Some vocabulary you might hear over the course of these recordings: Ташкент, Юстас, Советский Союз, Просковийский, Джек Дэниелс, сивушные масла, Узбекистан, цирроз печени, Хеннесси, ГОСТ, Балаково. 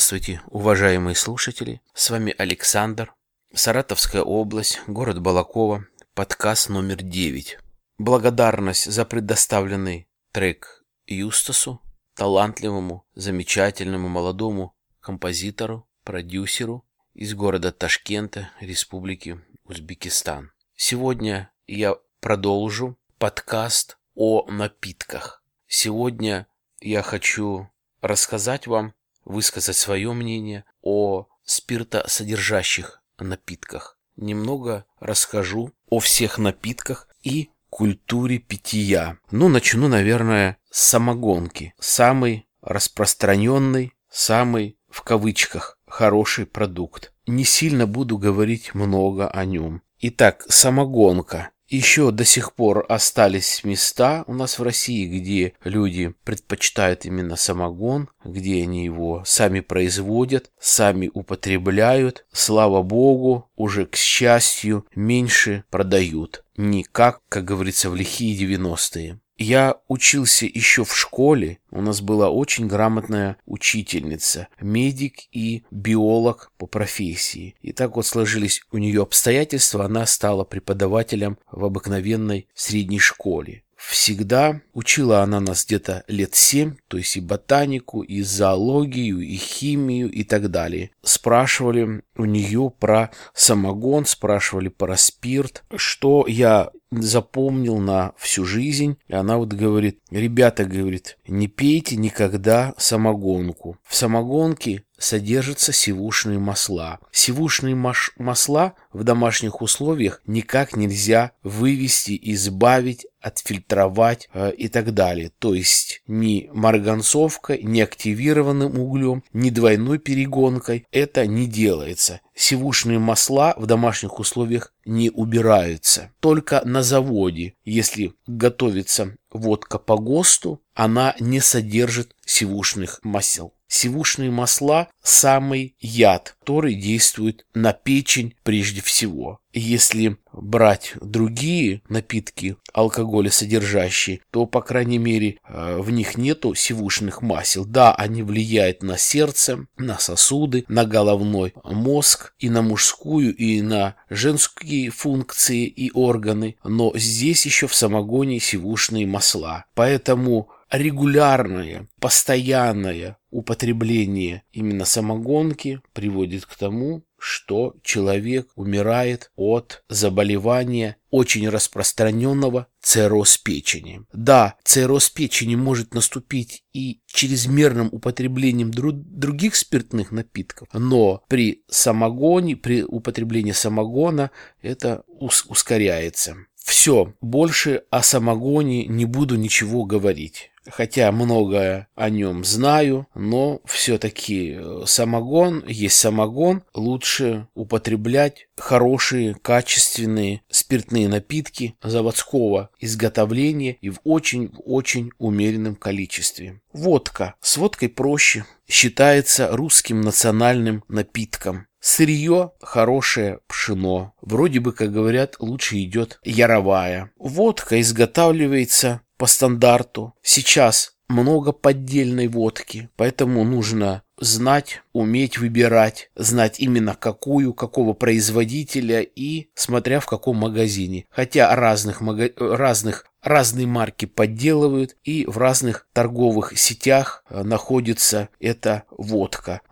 Здравствуйте, уважаемые слушатели! С вами Александр, Саратовская область, город Балаково, подкаст номер 9. Благодарность за предоставленный трек Юстасу, талантливому, замечательному молодому композитору, продюсеру из города Ташкента, Республики Узбекистан. Сегодня я продолжу подкаст о напитках. Сегодня я хочу рассказать вам, высказать свое мнение о спиртосодержащих напитках. Немного расскажу о всех напитках и культуре питья. Начну, наверное, с самогонки. Самый распространенный, самый, в кавычках, хороший продукт. Не сильно буду говорить много о нем. Итак, самогонка. Еще до сих пор остались места у нас в России, где люди предпочитают именно самогон, где они его сами производят, сами употребляют. Слава богу, уже, к счастью, меньше продают. Не как говорится, в лихие 90-е. Я учился еще в школе, у нас была очень грамотная учительница, медик и биолог по профессии. И так вот сложились у нее обстоятельства, она стала преподавателем в обыкновенной средней школе. Всегда учила она нас где-то лет 7, то есть и ботанику, и зоологию, и химию, и так далее. Спрашивали у нее про самогон, спрашивали про спирт, что я запомнил на всю жизнь. И она вот говорит: ребята, говорит, не пейте никогда самогонку. В самогонке содержатся сивушные масла. Сивушные масла в домашних условиях никак нельзя вывести, избавить, отфильтровать и так далее. То есть ни марганцовка, ни активированным углем, ни двойной перегонкой это не делается. Сивушные масла в домашних условиях не убираются. Только на заводе, если готовится водка по ГОСТу, она не содержит сивушных масел. Сивушные масла – самый яд, который действует на печень прежде всего. Если брать другие напитки, алкоголесодержащие, то, по крайней мере, в них нету сивушных масел. Да, они влияют на сердце, на сосуды, на головной мозг, и на мужскую, и на женские функции и органы. Но здесь еще в самогоне сивушные масла. Поэтому регулярное, постоянное употребление именно самогонки приводит к тому, что человек умирает от заболевания очень распространенного цирроз печени. Да, цирроз печени может наступить и чрезмерным употреблением других спиртных напитков, но при самогоне, при употреблении самогона это ускоряется. Все, больше о самогоне не буду ничего говорить. Хотя многое о нем знаю, но все-таки самогон есть самогон. Лучше употреблять хорошие, качественные спиртные напитки заводского изготовления и в очень-очень умеренном количестве. Водка. С водкой проще. Считается русским национальным напитком. Сырье хорошее, пшено. Вроде бы, как говорят, лучше идет яровая. Водка изготавливается по стандарту. Сейчас много поддельной водки, поэтому нужно знать, уметь выбирать, знать именно какую, какого производителя и смотря в каком магазине. Хотя разные марки подделывают, и в разных торговых сетях находится эта водка.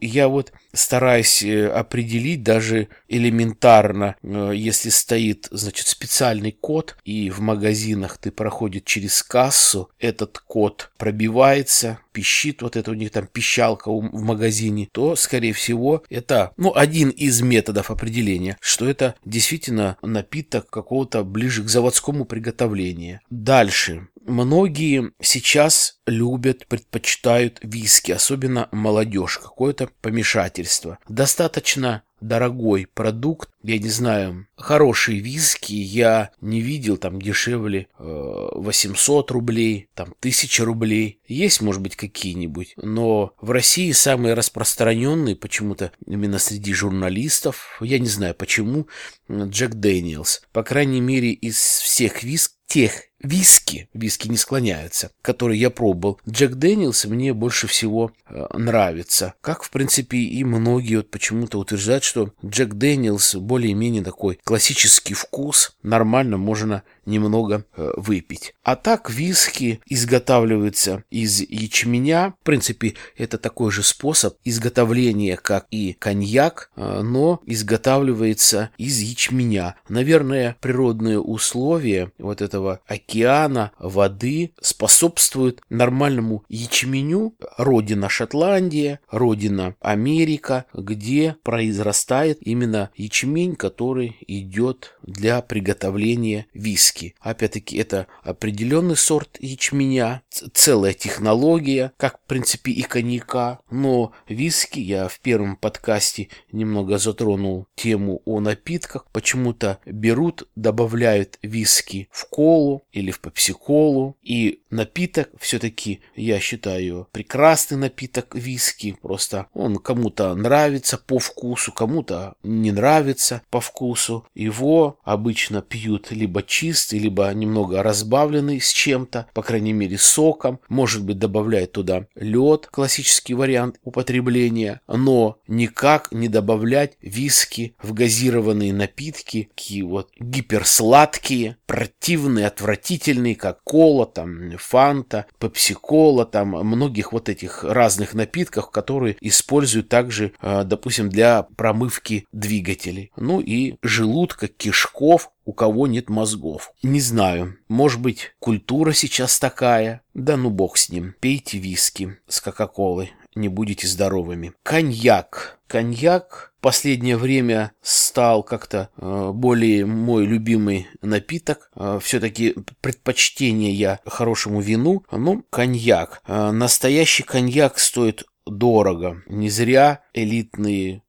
Я вот стараюсь определить даже элементарно, если стоит, значит, специальный код, и в магазинах ты проходишь через кассу, этот код пробивается, пищит, вот это у них там пищалка в магазине, то, скорее всего, это, один из методов определения, что это действительно напиток какого-то ближе к заводскому приготовлению. Дальше. Многие сейчас любят, предпочитают виски, особенно молодежь, какое-то помешательство. Достаточно дорогой продукт, я не знаю, хорошие виски я не видел там дешевле 800 рублей, там 1000 рублей. Есть, может быть, какие-нибудь, но в России самые распространенные почему-то именно среди журналистов, я не знаю почему, Джек Дэниелс. По крайней мере, из всех виск, тех Виски не склоняются, которые я пробовал. Джек Дэниелс мне больше всего нравится. Как, в принципе, и многие вот почему-то утверждают, что Джек Дэниелс более-менее такой классический вкус, нормально можно немного выпить. А так виски изготавливаются из ячменя. В принципе, это такой же способ изготовления, как и коньяк, но изготавливается из ячменя. Наверное, природные условия вот этого океана, воды способствуют нормальному ячменю. Родина Шотландия, родина Америка, где произрастает именно ячмень, который идет для приготовления виски. Опять-таки, это определенный сорт ячменя, целая технология, как, в принципе, и коньяка. Но виски, я в первом подкасте немного затронул тему о напитках, почему-то берут, добавляют виски в колу или в пепси-колу. И напиток, все-таки, я считаю, прекрасный напиток виски, просто он кому-то нравится по вкусу, кому-то не нравится по вкусу. Его обычно пьют либо чистым, либо немного разбавленный с чем-то, по крайней мере соком, может быть добавляет туда лед, классический вариант употребления, но никак не добавлять виски в газированные напитки, такие вот гиперсладкие, противные, отвратительные, как кола, там, фанта, пепси-кола, там, многих вот этих разных напитков, которые используют также, допустим, для промывки двигателей, ну и желудка, кишков, у кого нет мозгов. Не знаю, может быть, культура сейчас такая. Да ну бог с ним. Пейте виски с кока-колой, не будете здоровыми. Коньяк. Коньяк в последнее время стал как-то более мой любимый напиток. Все-таки предпочтение я хорошему вину. Ну, коньяк. Настоящий коньяк стоит дорого. Не зря элитные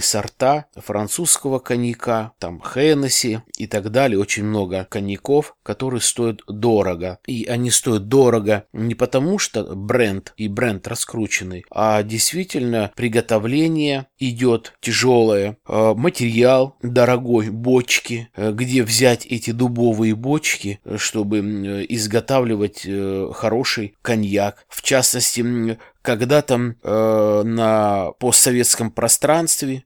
сорта французского коньяка, там Хеннесси и так далее. Очень много коньяков, которые стоят дорого. И они стоят дорого не потому, что бренд раскрученный, а действительно приготовление идет тяжелое. Материал дорогой, бочки. Где взять эти дубовые бочки, чтобы изготавливать хороший коньяк. В частности, когда-то на постсоветском пространстве,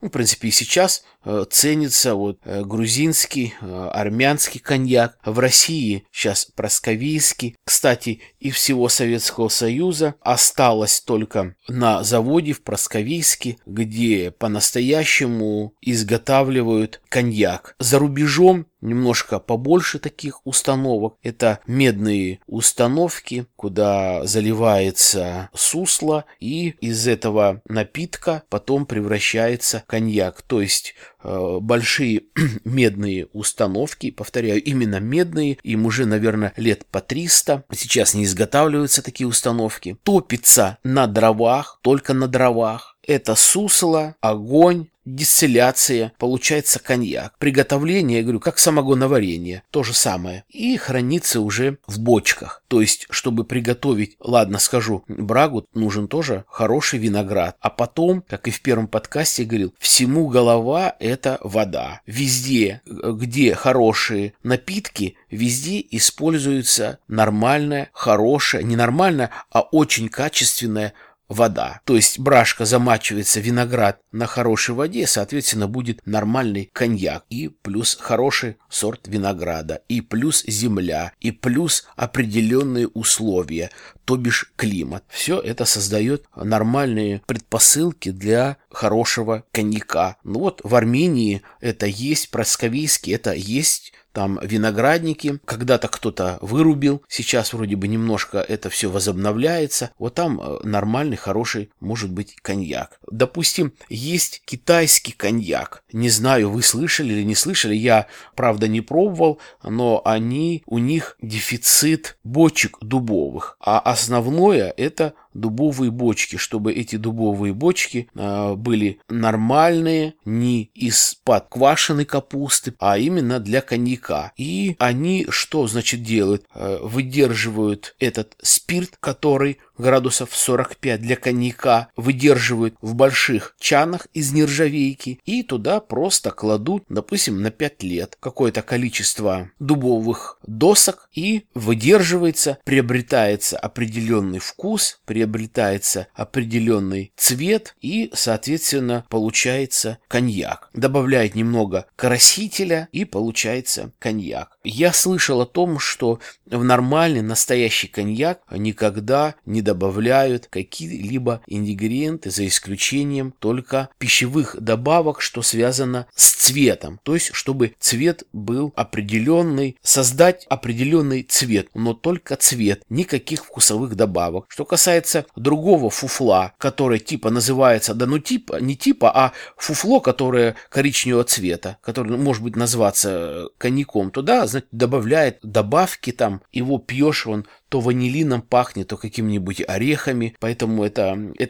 в принципе и сейчас, ценится вот грузинский, армянский коньяк. В России сейчас просковийский. Кстати, и всего Советского Союза осталось только на заводе в Просковийске, где по-настоящему изготавливают коньяк. За рубежом немножко побольше таких установок. Это медные установки, куда заливается сусло, и из этого напитка потом превращается коньяк. То есть большие медные установки, повторяю, именно медные, им уже, наверное, лет по 300. Сейчас не изготавливаются такие установки. Топится на дровах, только на дровах. Это сусло, огонь, дистилляция, получается коньяк. Приготовление, я говорю, как самогоноварение, то же самое. И хранится уже в бочках. То есть, чтобы приготовить, ладно, скажу, брагу, нужен тоже хороший виноград. А потом, как и в первом подкасте говорил, всему голова – это вода. Везде, где хорошие напитки, везде используется нормальная, хорошая, не нормальная, а очень качественная вода. То есть брашка замачивается, виноград на хорошей воде, соответственно, будет нормальный коньяк. И плюс хороший сорт винограда, и плюс земля, и плюс определенные условия, то бишь климат. Все это создает нормальные предпосылки для хорошего коньяка. Ну вот в Армении это есть, просковийский это есть. Там виноградники, когда-то кто-то вырубил, сейчас вроде бы немножко это все возобновляется. Вот там нормальный, хороший, может быть, коньяк. Допустим, есть китайский коньяк. Не знаю, вы слышали или не слышали, я, правда, не пробовал, но у них дефицит бочек дубовых. А основное это дубовые бочки, чтобы эти дубовые бочки были нормальные, не из-под квашеной капусты, а именно для коньяка. И они что, значит, делают? Выдерживают этот спирт, который градусов 45 для коньяка выдерживают в больших чанах из нержавейки и туда просто кладут, допустим, на 5 лет какое-то количество дубовых досок, и выдерживается, приобретается определенный вкус, приобретается определенный цвет и, соответственно, получается коньяк. Добавляют немного красителя и получается коньяк. Я слышал о том, что в нормальный настоящий коньяк никогда не добавляют какие-либо ингредиенты, за исключением только пищевых добавок, что связано с цветом. То есть, чтобы цвет был определенный, создать определенный цвет, но только цвет, никаких вкусовых добавок. Что касается другого фуфла, который типа называется, а фуфло, которое коричневого цвета, которое может быть назваться коньяком, туда, значит, добавляет добавки там, его пьешь, он то ванилином пахнет, то какими-нибудь орехами, поэтому это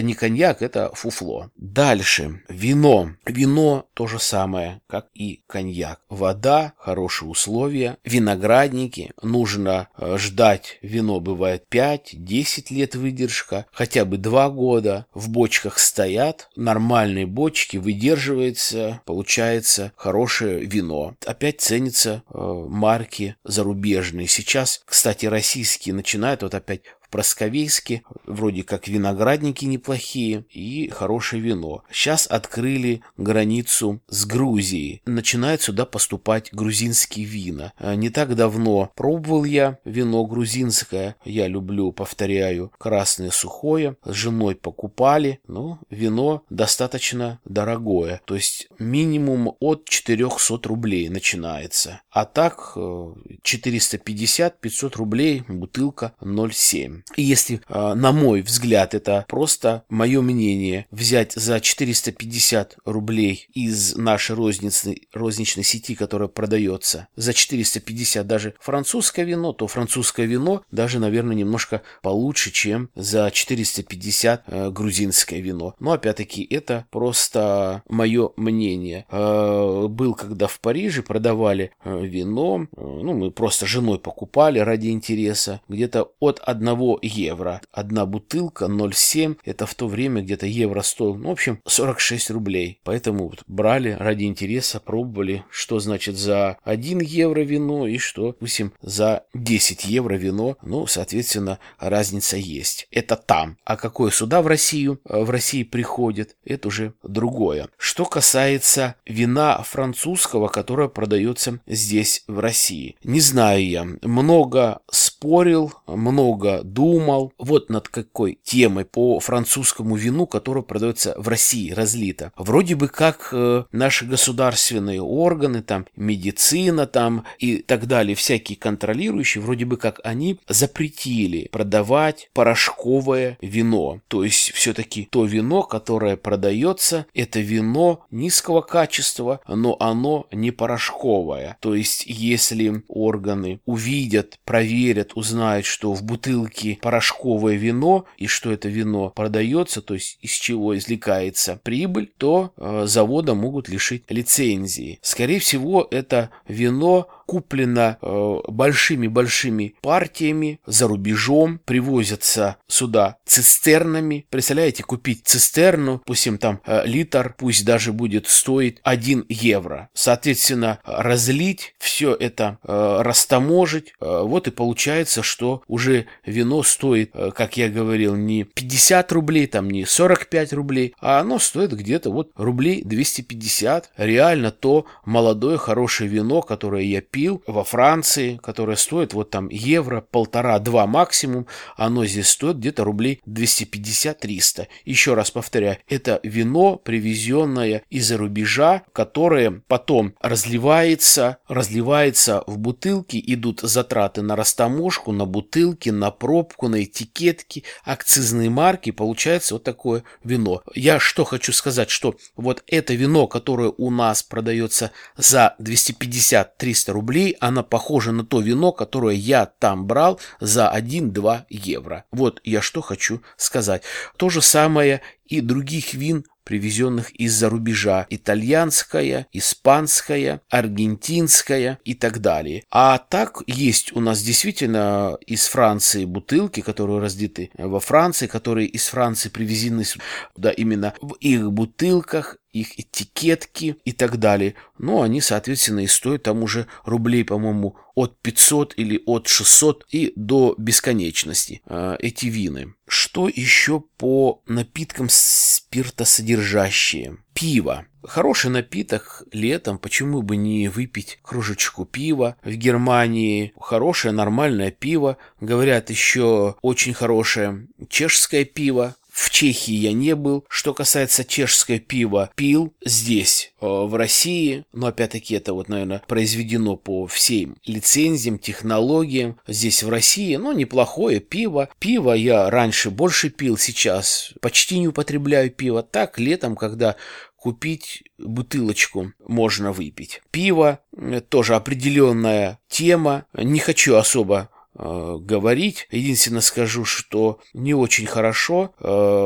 не коньяк, это фуфло. Дальше, вино. Вино то же самое, как и коньяк. Вода, хорошие условия, виноградники, нужно ждать, вино бывает 5-10 лет выдержка, хотя бы 2 года, в бочках стоят, нормальные бочки, выдерживается, получается хорошее вино. Опять ценятся марки зарубежные. Сейчас, кстати, российские начинают, вот опять в Просковийске, вроде как виноградники неплохие и хорошее вино. Сейчас открыли границу с Грузией. Начинают сюда поступать грузинские вина. Не так давно пробовал я вино грузинское. Я люблю, повторяю, красное сухое. С женой покупали. Ну, вино достаточно дорогое. То есть минимум от 400 рублей начинается. А так 450-500 рублей бутылка 0,7. И если, на мой взгляд, это просто мое мнение, взять за 450 рублей из нашей розничной сети, которая продается, за 450 даже французское вино, то французское вино даже, наверное, немножко получше, чем за 450 грузинское вино. Но, опять-таки, это просто мое мнение. Был, когда в Париже продавали вино, ну, мы просто с женой покупали ради интереса, где-то от 1 евро. Одна бутылка 0,7, это в то время где-то евро стоил, ну, в общем, 46 рублей. Поэтому вот брали ради интереса, пробовали, что значит за 1 евро вино и что, допустим, за 10 евро вино. Ну, соответственно, разница есть. Это там. А какое сюда в России приходит, это уже другое. Что касается вина французского, которое продается здесь, в России. Не знаю я, много спорил, много думал вот над какой темой по французскому вину, которое продается в России, разлито. Вроде бы как наши государственные органы, там медицина там и так далее, всякие контролирующие, вроде бы как они запретили продавать порошковое вино. То есть все-таки то вино, которое продается, это вино низкого качества, но оно не порошковое. То есть если органы увидят, проверят, узнают, что в бутылке порошковое вино и что это вино продается, то есть из чего извлекается прибыль, то завода могут лишить лицензии. Скорее всего, это вино куплено большими-большими партиями за рубежом, привозятся сюда цистернами. Представляете, купить цистерну, пусть им там литр, пусть даже будет стоить 1 евро. Соответственно, разлить, все это растаможить. Вот и получается, что уже вино стоит, как я говорил, не 50 рублей, там не 45 рублей, а оно стоит где-то вот рублей 250. Реально то молодое хорошее вино, которое я пил во Франции, которое стоит вот там евро, 1,5-2 максимум, оно здесь стоит где-то рублей 250-300. Еще раз повторяю, это вино, привезенное из-за рубежа, которое потом разливается в бутылки, идут затраты на растаможку, на бутылки, на пробку, на этикетки, акцизные марки, получается вот такое вино. Я что хочу сказать, что вот это вино, которое у нас продается за 250-300 рублей, она похожа на то вино, которое я там брал за 1-2 евро. Вот я что хочу сказать. То же самое и других вин, привезенных из-за рубежа, итальянская, испанская, аргентинская и так далее. А так есть у нас действительно из Франции бутылки, которые разлиты во Франции, которые из Франции привезены сюда именно в их бутылках, их этикетки и так далее. Но они, соответственно, и стоят там уже рублей, по-моему, от 500 или от 600 и до бесконечности эти вины. Что еще по напиткам спиртосодержащие? Пиво. Хороший напиток летом, почему бы не выпить кружечку пива. В Германии хорошее, нормальное пиво. Говорят, еще очень хорошее чешское пиво. В Чехии я не был. Что касается чешского пива, пил здесь, в России. Но опять-таки это вот, наверное, произведено по всем лицензиям, технологиям здесь в России. Но неплохое пиво. Пиво я раньше больше пил, сейчас почти не употребляю пиво. Так, летом, когда купить бутылочку, можно выпить. Пиво тоже определенная тема. Не хочу особо говорить. Единственное скажу, что не очень хорошо.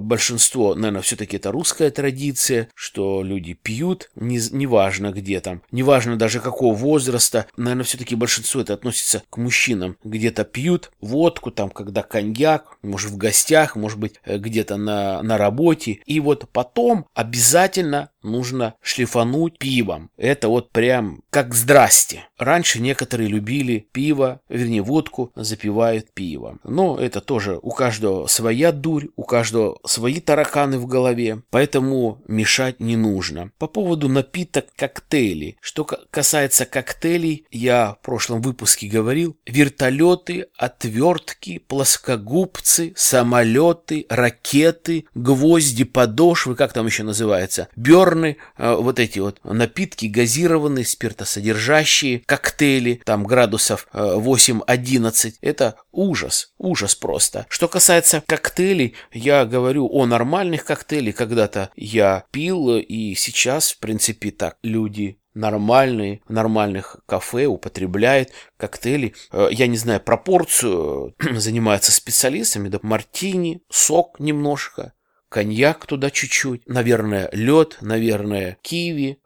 Большинство, наверное, все-таки это русская традиция, что люди пьют, неважно где там, неважно даже какого возраста. Наверное, все-таки большинство это относится к мужчинам. Где-то пьют водку, там, когда коньяк, может, в гостях, может быть, где-то на работе. И вот потом обязательно нужно шлифануть пивом. Это вот прям как здрасте. Раньше некоторые любили пиво, вернее, водку, запивают пивом. Но это тоже у каждого своя дурь, у каждого свои тараканы в голове, поэтому мешать не нужно. По поводу напиток коктейлей. Что касается коктейлей, я в прошлом выпуске говорил, вертолеты, отвертки, плоскогубцы, самолеты, ракеты, гвозди, подошвы, как там еще называется, берны, вот эти вот напитки газированные, спиртосодержащие, коктейли, там градусов 8-11, это ужас, ужас просто. Что касается коктейлей, я говорю о нормальных коктейлях. Когда-то я пил, и сейчас, в принципе, так люди нормальные, в нормальных кафе употребляют коктейли. Я не знаю пропорцию, занимаются специалистами. Да, мартини, сок немножко, коньяк туда чуть-чуть, наверное, лед, наверное, киви,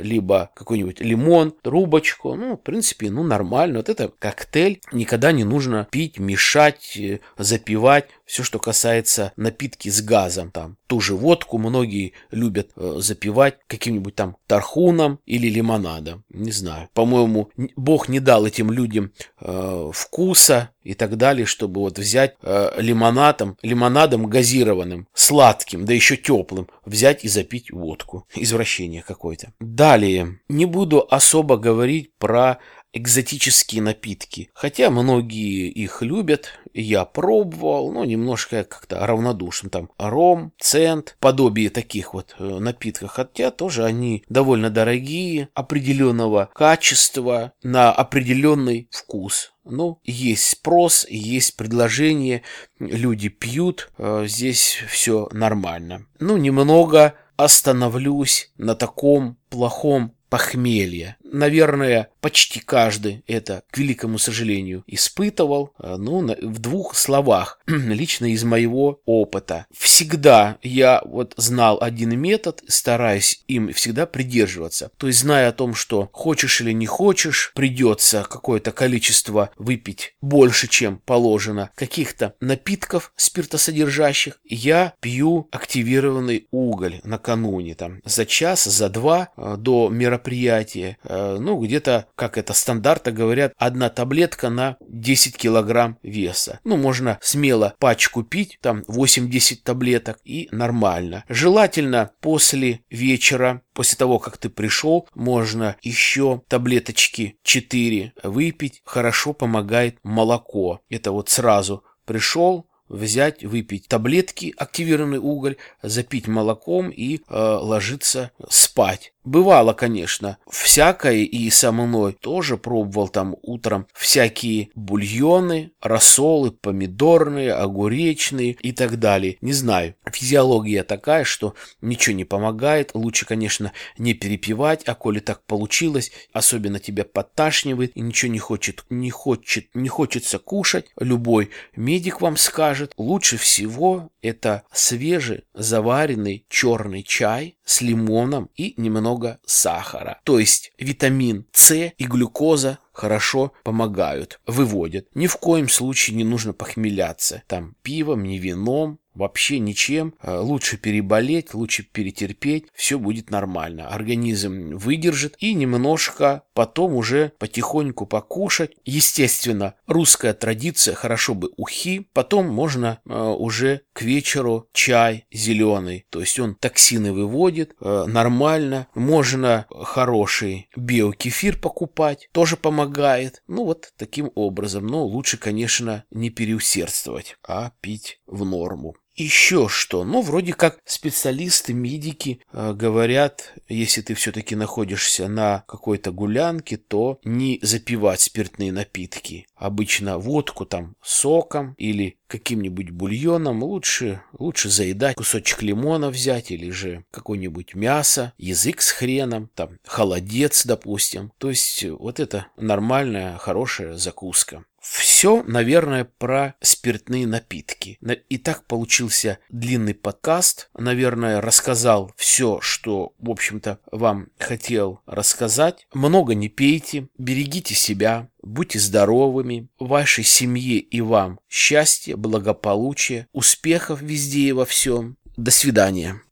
либо какой-нибудь лимон, трубочку. Ну, в принципе, ну, нормально. Вот это коктейль. Никогда не нужно пить, мешать, запивать. Все, что касается напитки с газом. Там ту же водку многие любят запивать каким-нибудь там тархуном или лимонадом. Не знаю. По-моему, Бог не дал этим людям вкуса и так далее, чтобы вот взять лимонадом газированным, сладким, да еще теплым, взять и запить водку. Извращение какое-то. Далее. Не буду особо говорить про экзотические напитки, хотя многие их любят, я пробовал, но немножко как-то равнодушен, там ром, цент, подобие таких вот напитков, хотя тоже они довольно дорогие, определенного качества, на определенный вкус. Ну, есть спрос, есть предложение, люди пьют, здесь все нормально. Ну, немного остановлюсь на таком плохом похмелье. Наверное, почти каждый это, к великому сожалению, испытывал. Ну, в двух словах, лично из моего опыта. Всегда я вот знал один метод, стараюсь им всегда придерживаться. То есть, зная о том, что хочешь или не хочешь, придется какое-то количество выпить больше, чем положено, каких-то напитков спиртосодержащих, я пью активированный уголь накануне, там, за час, за два до мероприятия. Ну, где-то, как это стандартно говорят, одна таблетка на 10 килограмм веса. Ну, можно смело пачку пить, там 8-10 таблеток, и нормально. Желательно после вечера, после того, как ты пришел, можно еще таблеточки 4 выпить. Хорошо помогает молоко. Это вот сразу пришел, взять, выпить таблетки, активированный уголь, запить молоком и ложиться спать. Бывало, конечно, всякое и со мной. Тоже пробовал там утром всякие бульоны, рассолы, помидорные, огуречные и так далее. Не знаю, физиология такая, что ничего не помогает. Лучше, конечно, не перепивать, а коли так получилось, особенно тебя подташнивает и ничего не хочется кушать, любой медик вам скажет, лучше всего это свежезаваренный черный чай с лимоном и немного сахара. То есть витамин С и глюкоза хорошо помогают, выводят. Ни в коем случае не нужно похмеляться. Там пивом, не вином, вообще ничем. Лучше переболеть, лучше перетерпеть. Все будет нормально. Организм выдержит и немножко потом уже потихоньку покушать. Естественно, русская традиция, хорошо бы ухи. Потом можно уже к вечеру чай зеленый. То есть он токсины выводит нормально. Можно хороший биокефир покупать. Тоже помогает. Ну вот таким образом. Но лучше, конечно, не переусердствовать, а пить в норму. Еще что, ну вроде как специалисты, медики говорят, если ты все-таки находишься на какой-то гулянке, то не запивать спиртные напитки, обычно водку там соком или каким-нибудь бульоном, лучше заедать, кусочек лимона взять или же какое-нибудь мясо, язык с хреном, там холодец, допустим, то есть вот это нормальная, хорошая закуска. Все, наверное, про спиртные напитки. И так получился длинный подкаст. Наверное, рассказал все, что, в общем-то, вам хотел рассказать. Много не пейте, берегите себя, будьте здоровыми. Вашей семье и вам счастья, благополучия, успехов везде и во всем. До свидания.